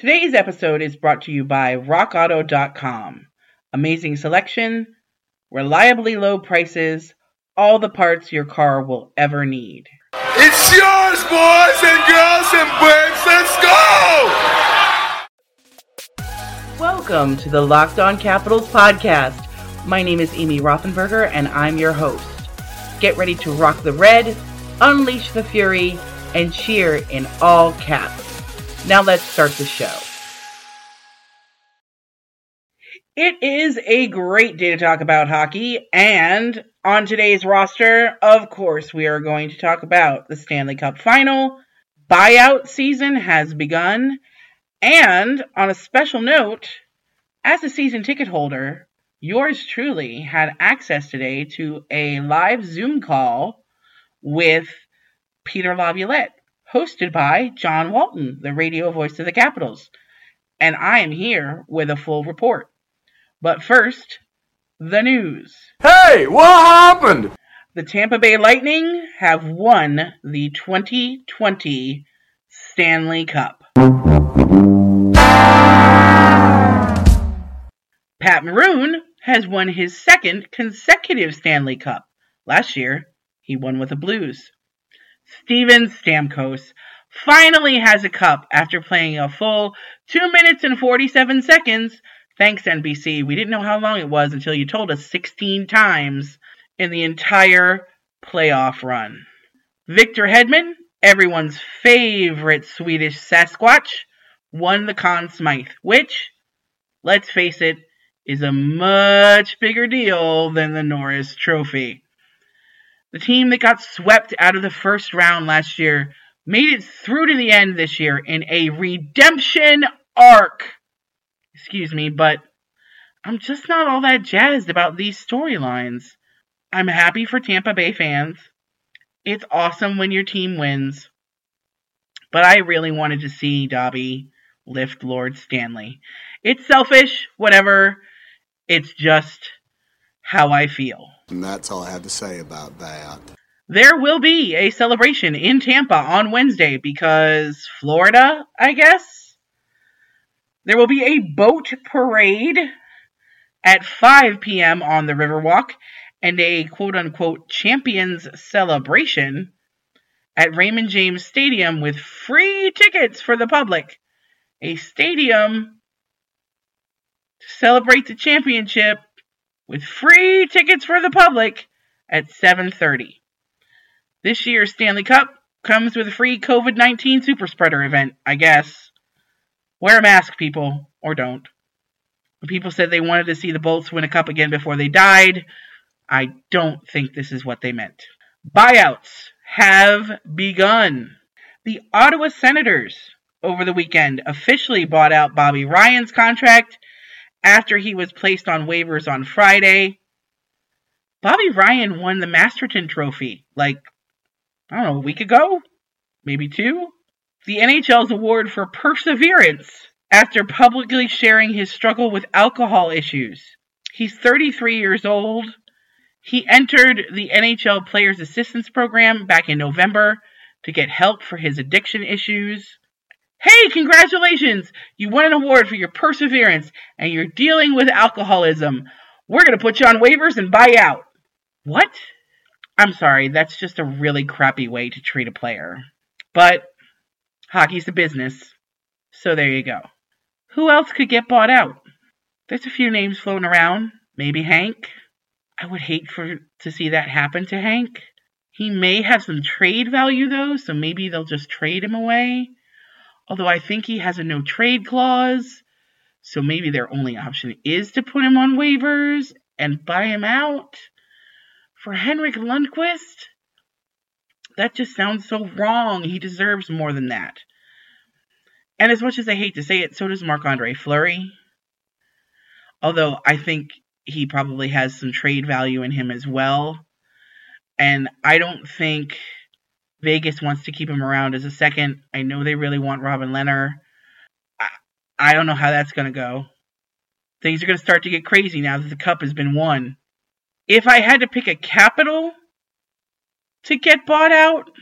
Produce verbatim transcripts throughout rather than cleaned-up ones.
Today's episode is brought to you by rock auto dot com. Amazing selection, reliably low prices, all the parts your car will ever need. It's yours, boys and girls and babes. Let's go! Welcome to the Locked On Capitals podcast. My name is Amy Rothenberger, and I'm your host. Get ready to rock the red, unleash the fury, and cheer in all caps. Now let's start the show. It is a great day to talk about hockey, and on today's roster, of course, we are going to talk about the Stanley Cup Final, buyout season has begun, and on a special note, as a season ticket holder, yours truly had access today to a live Zoom call with Peter Laviolette, hosted by John Walton, the radio voice of the Capitals. And I am here with a full report. But first, the news. Hey, what happened? The Tampa Bay Lightning have won the twenty twenty Stanley Cup. Pat Maroon has won his second consecutive Stanley Cup. Last year, he won with the Blues. Steven Stamkos finally has a cup after playing a full two minutes and forty-seven seconds. Thanks, N B C. We didn't know how long it was until you told us sixteen times in the entire playoff run. Victor Hedman, everyone's favorite Swedish Sasquatch, won the Conn Smythe, which, let's face it, is a much bigger deal than the Norris Trophy. The team that got swept out of the first round last year made it through to the end this year in a redemption arc. Excuse me, but I'm just not all that jazzed about these storylines. I'm happy for Tampa Bay fans. It's awesome when your team wins. But I really wanted to see Dobby lift Lord Stanley. It's selfish, whatever. It's just how I feel. And that's all I have to say about that. There will be a celebration in Tampa on Wednesday because Florida, I guess? There will be a boat parade at five p.m. on the Riverwalk and a quote-unquote champions celebration at Raymond James Stadium with free tickets for the public. A stadium to celebrate the championship with free tickets for the public at seven thirty. This year's Stanley Cup comes with a free covid nineteen super spreader event, I guess. Wear a mask, people, or don't. When people said they wanted to see the Bolts win a cup again before they died, I don't think this is what they meant. Buyouts have begun. The Ottawa Senators, over the weekend, officially bought out Bobby Ryan's contract after he was placed on waivers on Friday. Bobby Ryan won the Masterton Trophy, like, I don't know, a week ago? Maybe two? The N H L's award for perseverance after publicly sharing his struggle with alcohol issues. He's thirty-three years old. He entered the N H L Players Assistance Program back in November to get help for his addiction issues. Hey, congratulations! You won an award for your perseverance, and you're dealing with alcoholism. We're going to put you on waivers and buy out. What? I'm sorry, that's just a really crappy way to treat a player. But hockey's a business, so there you go. Who else could get bought out? There's a few names floating around. Maybe Hank. I would hate for to see that happen to Hank. He may have some trade value, though, so maybe they'll just trade him away. Although I think he has a no-trade clause, so maybe their only option is to put him on waivers and buy him out. For Henrik Lundqvist, that just sounds so wrong. He deserves more than that. And as much as I hate to say it, so does Marc-Andre Fleury. Although I think he probably has some trade value in him as well. And I don't think Vegas wants to keep him around as a second. I know they really want Robin Leonard. I, I don't know how that's going to go. Things are going to start to get crazy now that the cup has been won. If I had to pick a capital to get bought out, it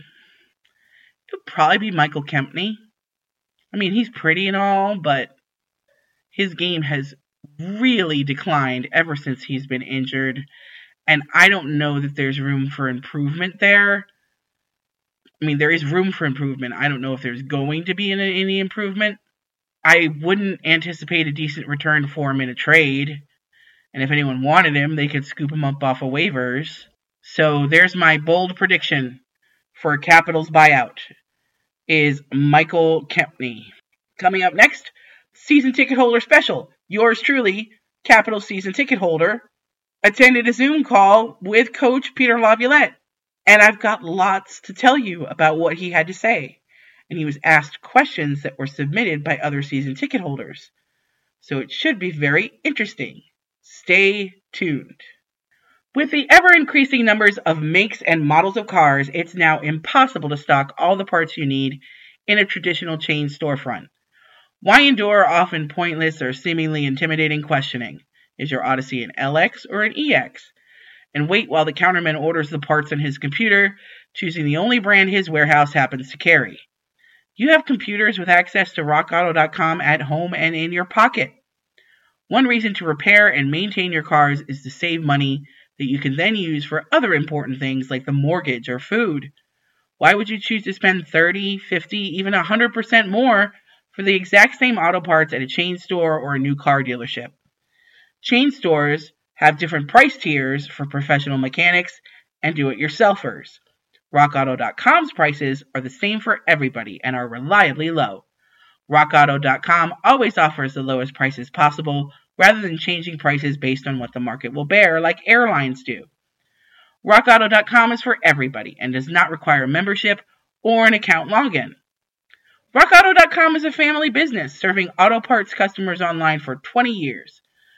would probably be Michal Kempný. I mean, he's pretty and all, but his game has really declined ever since he's been injured. And I don't know that there's room for improvement there. I mean, there is room for improvement. I don't know if there's going to be any, any improvement. I wouldn't anticipate a decent return for him in a trade. And if anyone wanted him, they could scoop him up off of waivers. So there's my bold prediction for Capital's buyout is Michal Kempný. Coming up next, season ticket holder special. Yours truly, Capital season ticket holder, attended a Zoom call with Coach Peter Laviolette. And I've got lots to tell you about what he had to say. And he was asked questions that were submitted by other season ticket holders. So it should be very interesting. Stay tuned. With the ever-increasing numbers of makes and models of cars, it's now impossible to stock all the parts you need in a traditional chain storefront. Why endure often pointless or seemingly intimidating questioning? Is your Odyssey an L X or an E X? And wait while the counterman orders the parts on his computer, choosing the only brand his warehouse happens to carry. You have computers with access to rock auto dot com at home and in your pocket. One reason to repair and maintain your cars is to save money that you can then use for other important things like the mortgage or food. Why would you choose to spend thirty, fifty, even one hundred percent more for the exact same auto parts at a chain store or a new car dealership? Chain stores have different price tiers for professional mechanics and do-it-yourselfers. rock auto dot com's prices are the same for everybody and are reliably low. rock auto dot com always offers the lowest prices possible rather than changing prices based on what the market will bear like airlines do. rock auto dot com is for everybody and does not require membership or an account login. rock auto dot com is a family business serving auto parts customers online for twenty years.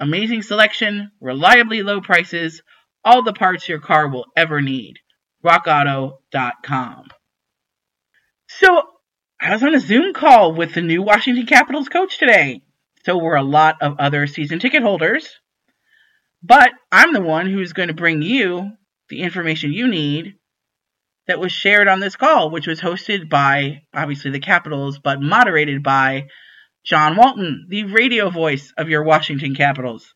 Amazing selection, reliably low prices, all the parts your car will ever need. rock auto dot com. So, I was on a Zoom call with the new Washington Capitals coach today. So were a lot of other season ticket holders. But I'm the one who's going to bring you the information you need that was shared on this call, which was hosted by, obviously, the Capitals, but moderated by John Walton, the radio voice of your Washington Capitals.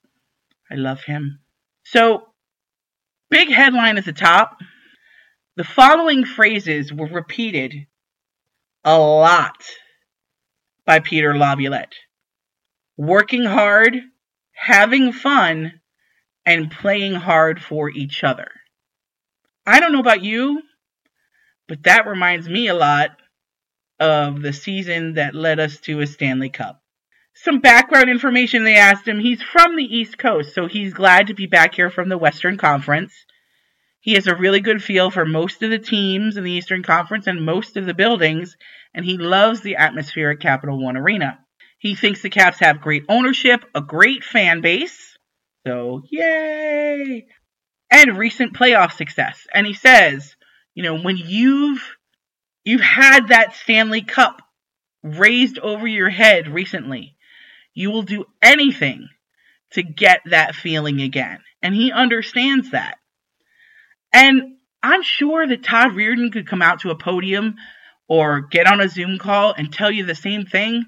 I love him. So, big headline at the top. The following phrases were repeated a lot by Peter Laviolette. Working hard, having fun, and playing hard for each other. I don't know about you, but that reminds me a lot of the season that led us to a Stanley Cup. Some background information they asked him. He's from the East Coast, so he's glad to be back here from the Western Conference. He has a really good feel for most of the teams in the Eastern Conference and most of the buildings, and he loves the atmosphere at Capital One Arena. He thinks the Caps have great ownership, a great fan base, so yay, and recent playoff success. And he says, you know, when you've You've had that Stanley Cup raised over your head recently, you will do anything to get that feeling again. And he understands that. And I'm sure that Todd Reirden could come out to a podium or get on a Zoom call and tell you the same thing.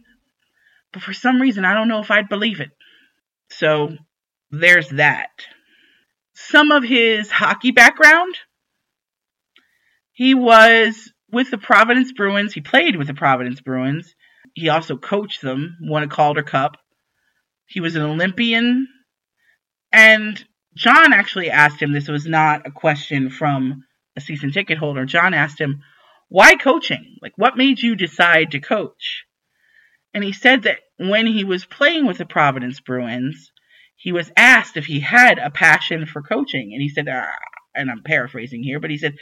But for some reason, I don't know if I'd believe it. So there's that. Some of his hockey background. He was with the Providence Bruins. He played with the Providence Bruins. He also coached them, won a Calder Cup. He was an Olympian. And John actually asked him, this was not a question from a season ticket holder. John asked him, why coaching? Like, what made you decide to coach? And he said that when he was playing with the Providence Bruins, he was asked if he had a passion for coaching. And he said, ah, and I'm paraphrasing here, but he said,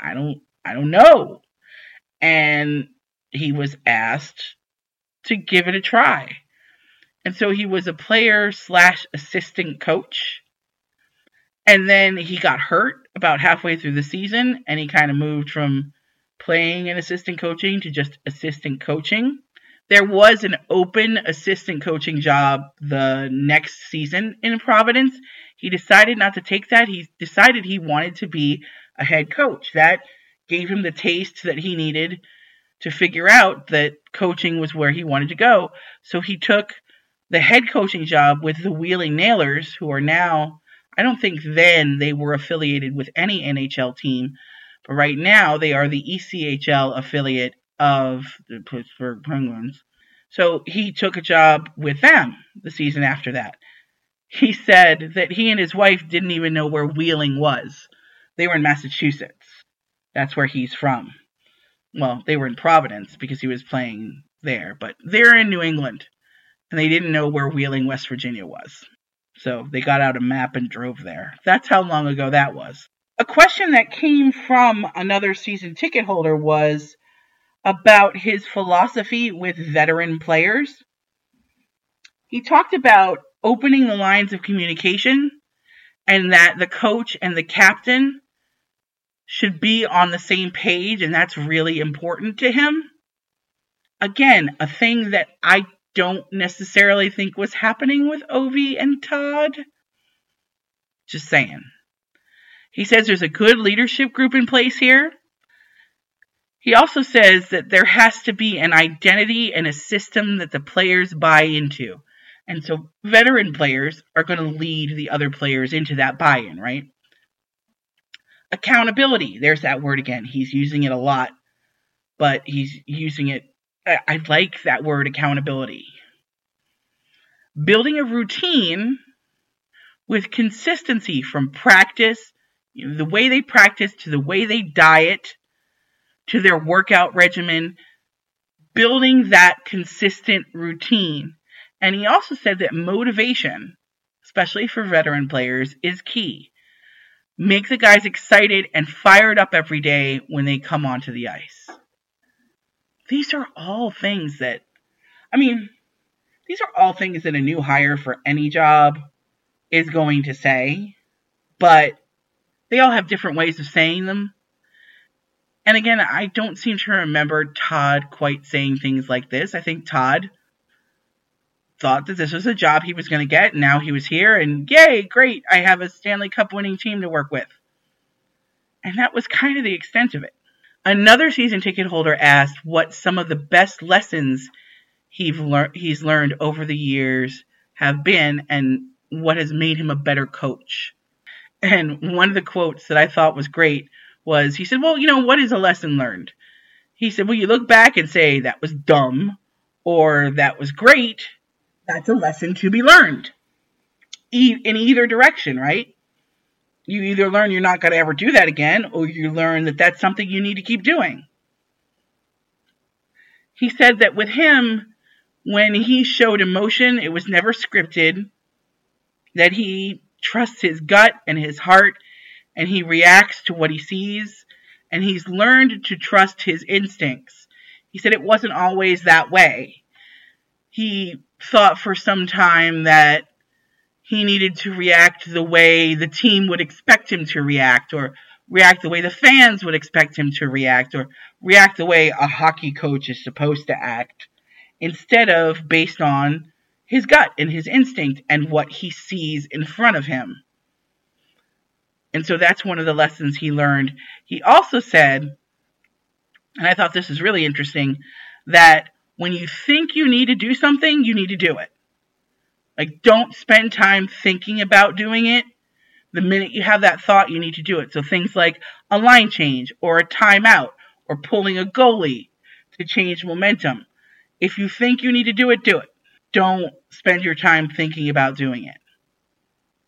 I don't, I don't know. And he was asked to give it a try. And so he was a player slash assistant coach. And then he got hurt about halfway through the season, and he kind of moved from playing and assistant coaching to just assistant coaching. There was an open assistant coaching job the next season in Providence. He decided not to take that. He decided he wanted to be a head coach. That gave him the taste that he needed to figure out that coaching was where he wanted to go. So he took the head coaching job with the Wheeling Nailers, who are now, I don't think then they were affiliated with any N H L team, but right now they are the E C H L affiliate of the Pittsburgh Penguins. So he took a job with them the season after that. He said that he and his wife didn't even know where Wheeling was. They were in Massachusetts. That's where he's from. Well, they were in Providence because he was playing there, but they're in New England, and they didn't know where Wheeling, West Virginia was. So they got out a map and drove there. That's how long ago that was. A question that came from another season ticket holder was about his philosophy with veteran players. He talked about opening the lines of communication and that the coach and the captain should be on the same page, and that's really important to him. Again, a thing that I don't necessarily think was happening with Ovi and Todd. Just saying. He says there's a good leadership group in place here. He also says that there has to be an identity and a system that the players buy into. And so veteran players are going to lead the other players into that buy-in, right? Accountability. There's that word again. He's using it a lot, but he's using it. I like that word, accountability. Building a routine with consistency from practice, the way they practice to the way they diet, to their workout regimen, building that consistent routine. And he also said that motivation, especially for veteran players, is key. Make the guys excited and fired up every day when they come onto the ice. These are all things that, I mean, these are all things that a new hire for any job is going to say, but they all have different ways of saying them. And again, I don't seem to remember Todd quite saying things like this. I think Todd thought that this was a job he was going to get, and now he was here, and yay, great, I have a Stanley Cup winning team to work with. And that was kind of the extent of it. Another season ticket holder asked what some of the best lessons he've lear- he's learned over the years have been, and what has made him a better coach. And one of the quotes that I thought was great was, he said, well, you know, what is a lesson learned? He said, well, you look back and say, that was dumb, or that was great. That's a lesson to be learned e- in either direction, right? You either learn you're not going to ever do that again, or you learn that that's something you need to keep doing. He said that with him, when he showed emotion, it was never scripted, that he trusts his gut and his heart, and he reacts to what he sees, and he's learned to trust his instincts. He said it wasn't always that way. He thought for some time that he needed to react the way the team would expect him to react, or react the way the fans would expect him to react, or react the way a hockey coach is supposed to act, instead of based on his gut and his instinct and what he sees in front of him. And so that's one of the lessons he learned. He also said, and I thought this was really interesting, that when you think you need to do something, you need to do it. Like, don't spend time thinking about doing it. The minute you have that thought, you need to do it. So things like a line change or a timeout or pulling a goalie to change momentum. If you think you need to do it, do it. Don't spend your time thinking about doing it.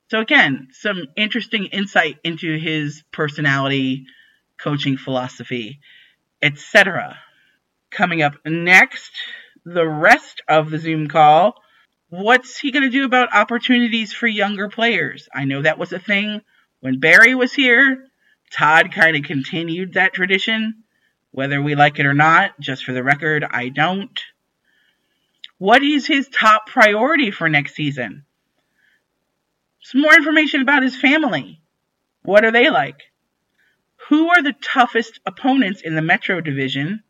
So again, some interesting insight into his personality, coaching philosophy, et cetera. Coming up next, the rest of the Zoom call, what's he going to do about opportunities for younger players? I know that was a thing when Barry was here. Todd kind of continued that tradition, whether we like it or not. Just for the record, I don't. What is his top priority for next season? Some more information about his family. What are they like? Who are the toughest opponents in the Metro Division?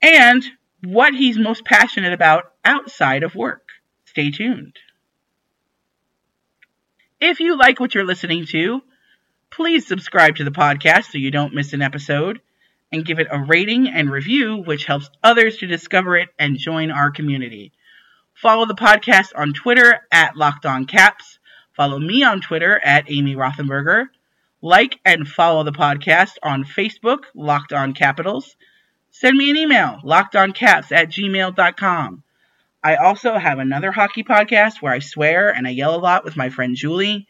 And what he's most passionate about outside of work. Stay tuned. If you like what you're listening to, please subscribe to the podcast so you don't miss an episode, and give it a rating and review, which helps others to discover it and join our community. Follow the podcast on Twitter at Locked On Caps. Follow me on Twitter at Amy Rothenberger. Like and follow the podcast on Facebook, Locked On Capitals. Send me an email, lockedoncaps at gmail dot com. I also have another hockey podcast where I swear and I yell a lot with my friend Julie,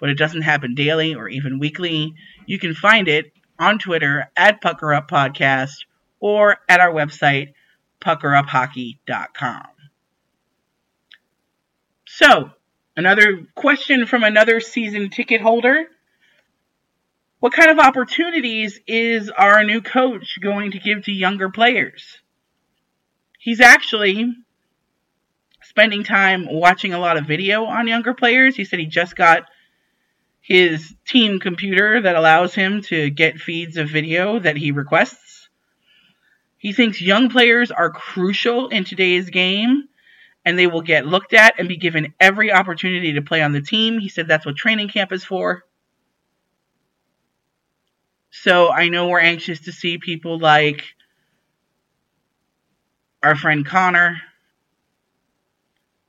but it doesn't happen daily or even weekly. You can find it on Twitter at Pucker Up Podcast or at our website, pucker up hockey dot com. So, another question from another season ticket holder. What kind of opportunities is our new coach going to give to younger players? He's actually spending time watching a lot of video on younger players. He said he just got his team computer that allows him to get feeds of video that he requests. He thinks young players are crucial in today's game, and they will get looked at and be given every opportunity to play on the team. He said that's what training camp is for. So I know we're anxious to see people like our friend Connor,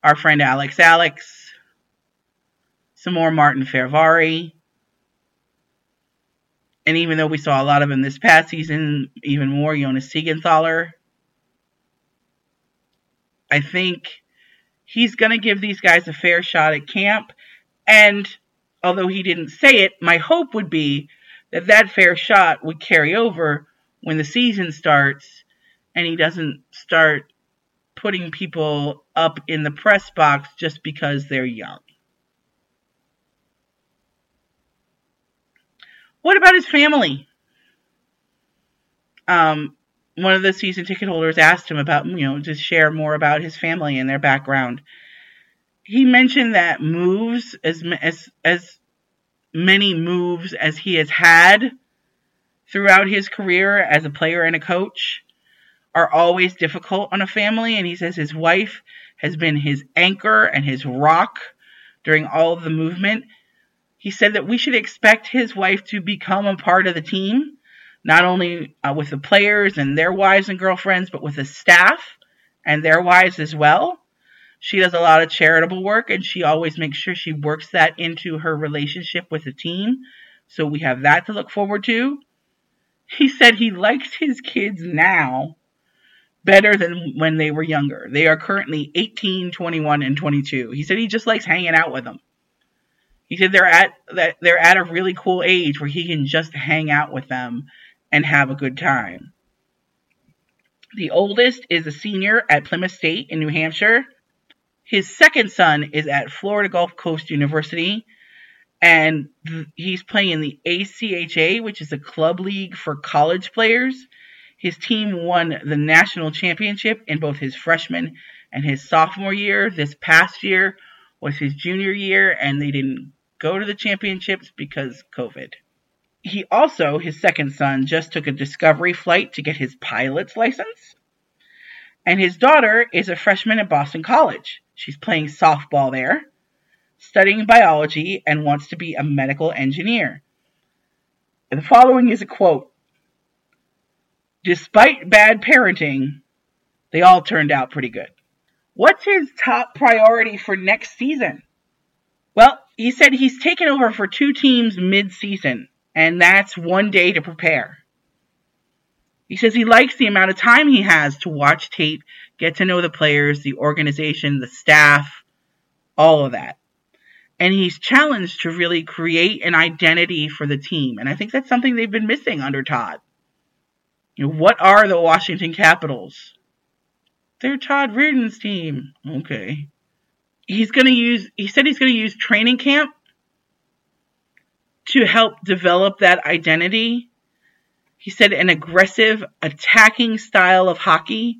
our friend Alex Alex, some more Martin Fervari. And even though we saw a lot of him this past season, even more Jonas Siegenthaler. I think he's going to give these guys a fair shot at camp. And although he didn't say it, my hope would be that that fair shot would carry over when the season starts and he doesn't start putting people up in the press box just because they're young. What about his family? Um, one of the season ticket holders asked him about, you know, to share more about his family and their background. He mentioned that moves, as as as many moves as he has had throughout his career as a player and a coach, are always difficult on a family. And he says his wife has been his anchor and his rock during all of the movement. He said that we should expect his wife to become a part of the team, not only uh, with the players and their wives and girlfriends, but with the staff and their wives as well. She does a lot of charitable work, and she always makes sure she works that into her relationship with the team. So we have that to look forward to. He said he likes his kids now better than when they were younger. They are currently eighteen, twenty-one, and twenty-two. He said he just likes hanging out with them. He said they're at they're at a really cool age where he can just hang out with them and have a good time. The oldest is a senior at Plymouth State in New Hampshire. His second son is at Florida Gulf Coast University, and he's playing in the A C H A, which is a club league for college players. His team won the national championship in both his freshman and his sophomore year. This past year was his junior year, and they didn't go to the championships because COVID. He also, his second son, just took a Discovery flight to get his pilot's license. And his daughter is a freshman at Boston College. She's playing softball there, studying biology, and wants to be a medical engineer. And the following is a quote. Despite bad parenting, they all turned out pretty good. What's his top priority for next season? Well, he said he's taken over for two teams mid-season, and that's one day to prepare. He says he likes the amount of time he has to watch tape, get to know the players, the organization, the staff, all of that. And he's challenged to really create an identity for the team. And I think that's something they've been missing under Todd. You know, what are the Washington Capitals? They're Todd Reirden's team. Okay. He's going to use, he said he's going to use training camp to help develop that identity. He said an aggressive, attacking style of hockey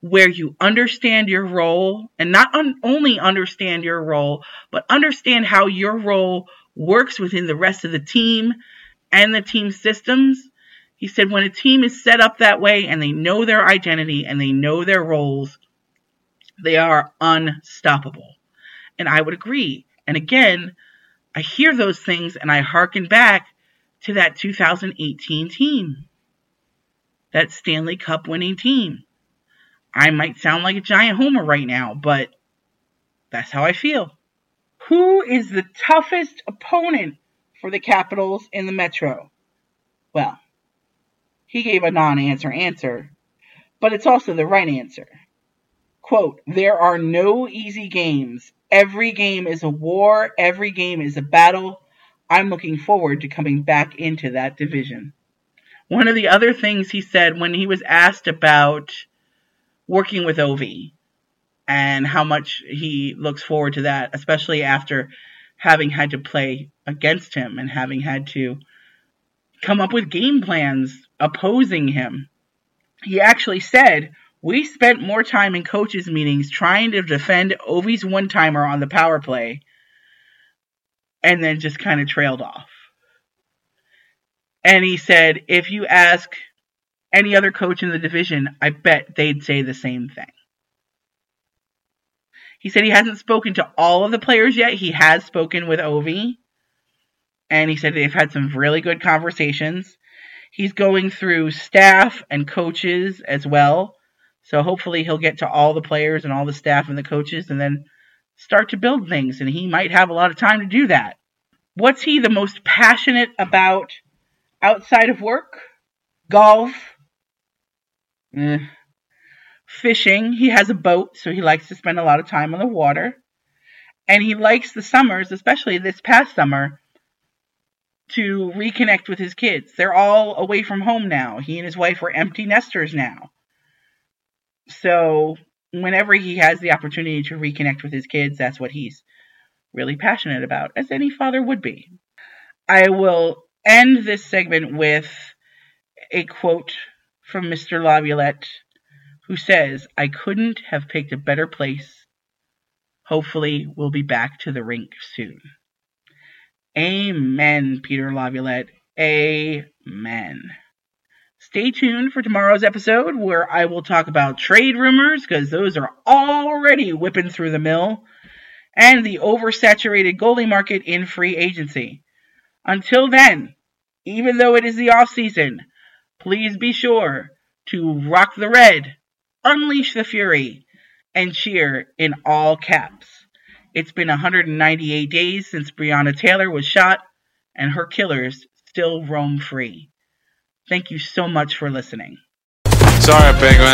where you understand your role, and not un- only understand your role, but understand how your role works within the rest of the team and the team systems. He said when a team is set up that way and they know their identity and they know their roles, they are unstoppable. And I would agree. And again, I hear those things and I hearken back to that two thousand eighteen team, that Stanley Cup winning team. I might sound like a giant homer right now, but that's how I feel. Who is the toughest opponent for the Capitals in the Metro? Well, he gave a non-answer answer, but it's also the right answer. Quote, there are no easy games. Every game is a war. Every game is a battle. I'm looking forward to coming back into that division. One of the other things he said when he was asked about working with Ovi and how much he looks forward to that, especially after having had to play against him and having had to come up with game plans opposing him. He actually said, we spent more time in coaches' meetings trying to defend Ovi's one-timer on the power play and then just kind of trailed off. And he said, if you ask any other coach in the division, I bet they'd say the same thing. He said he hasn't spoken to all of the players yet. He has spoken with Ovi. And he said they've had some really good conversations. He's going through staff and coaches as well. So hopefully he'll get to all the players and all the staff and the coaches and then start to build things. And he might have a lot of time to do that. What's he the most passionate about outside of work? Golf. Eh. Fishing. He has a boat, so he likes to spend a lot of time on the water. And he likes the summers, especially this past summer, to reconnect with his kids. They're all away from home now. He and his wife are empty nesters now. So whenever he has the opportunity to reconnect with his kids, that's what he's really passionate about, as any father would be. I will end this segment with a quote from Mister Laviolette, who says, I couldn't have picked a better place. Hopefully, we'll be back to the rink soon. Amen, Peter Laviolette. Amen. Stay tuned for tomorrow's episode, where I will talk about trade rumors, because those are already whipping through the mill, and the oversaturated goalie market in free agency. Until then, even though it is the offseason, please be sure to rock the red, unleash the fury, and cheer in all caps. It's been one hundred ninety-eight days since Breonna Taylor was shot, and her killers still roam free. Thank you so much for listening. Sorry, Penguin.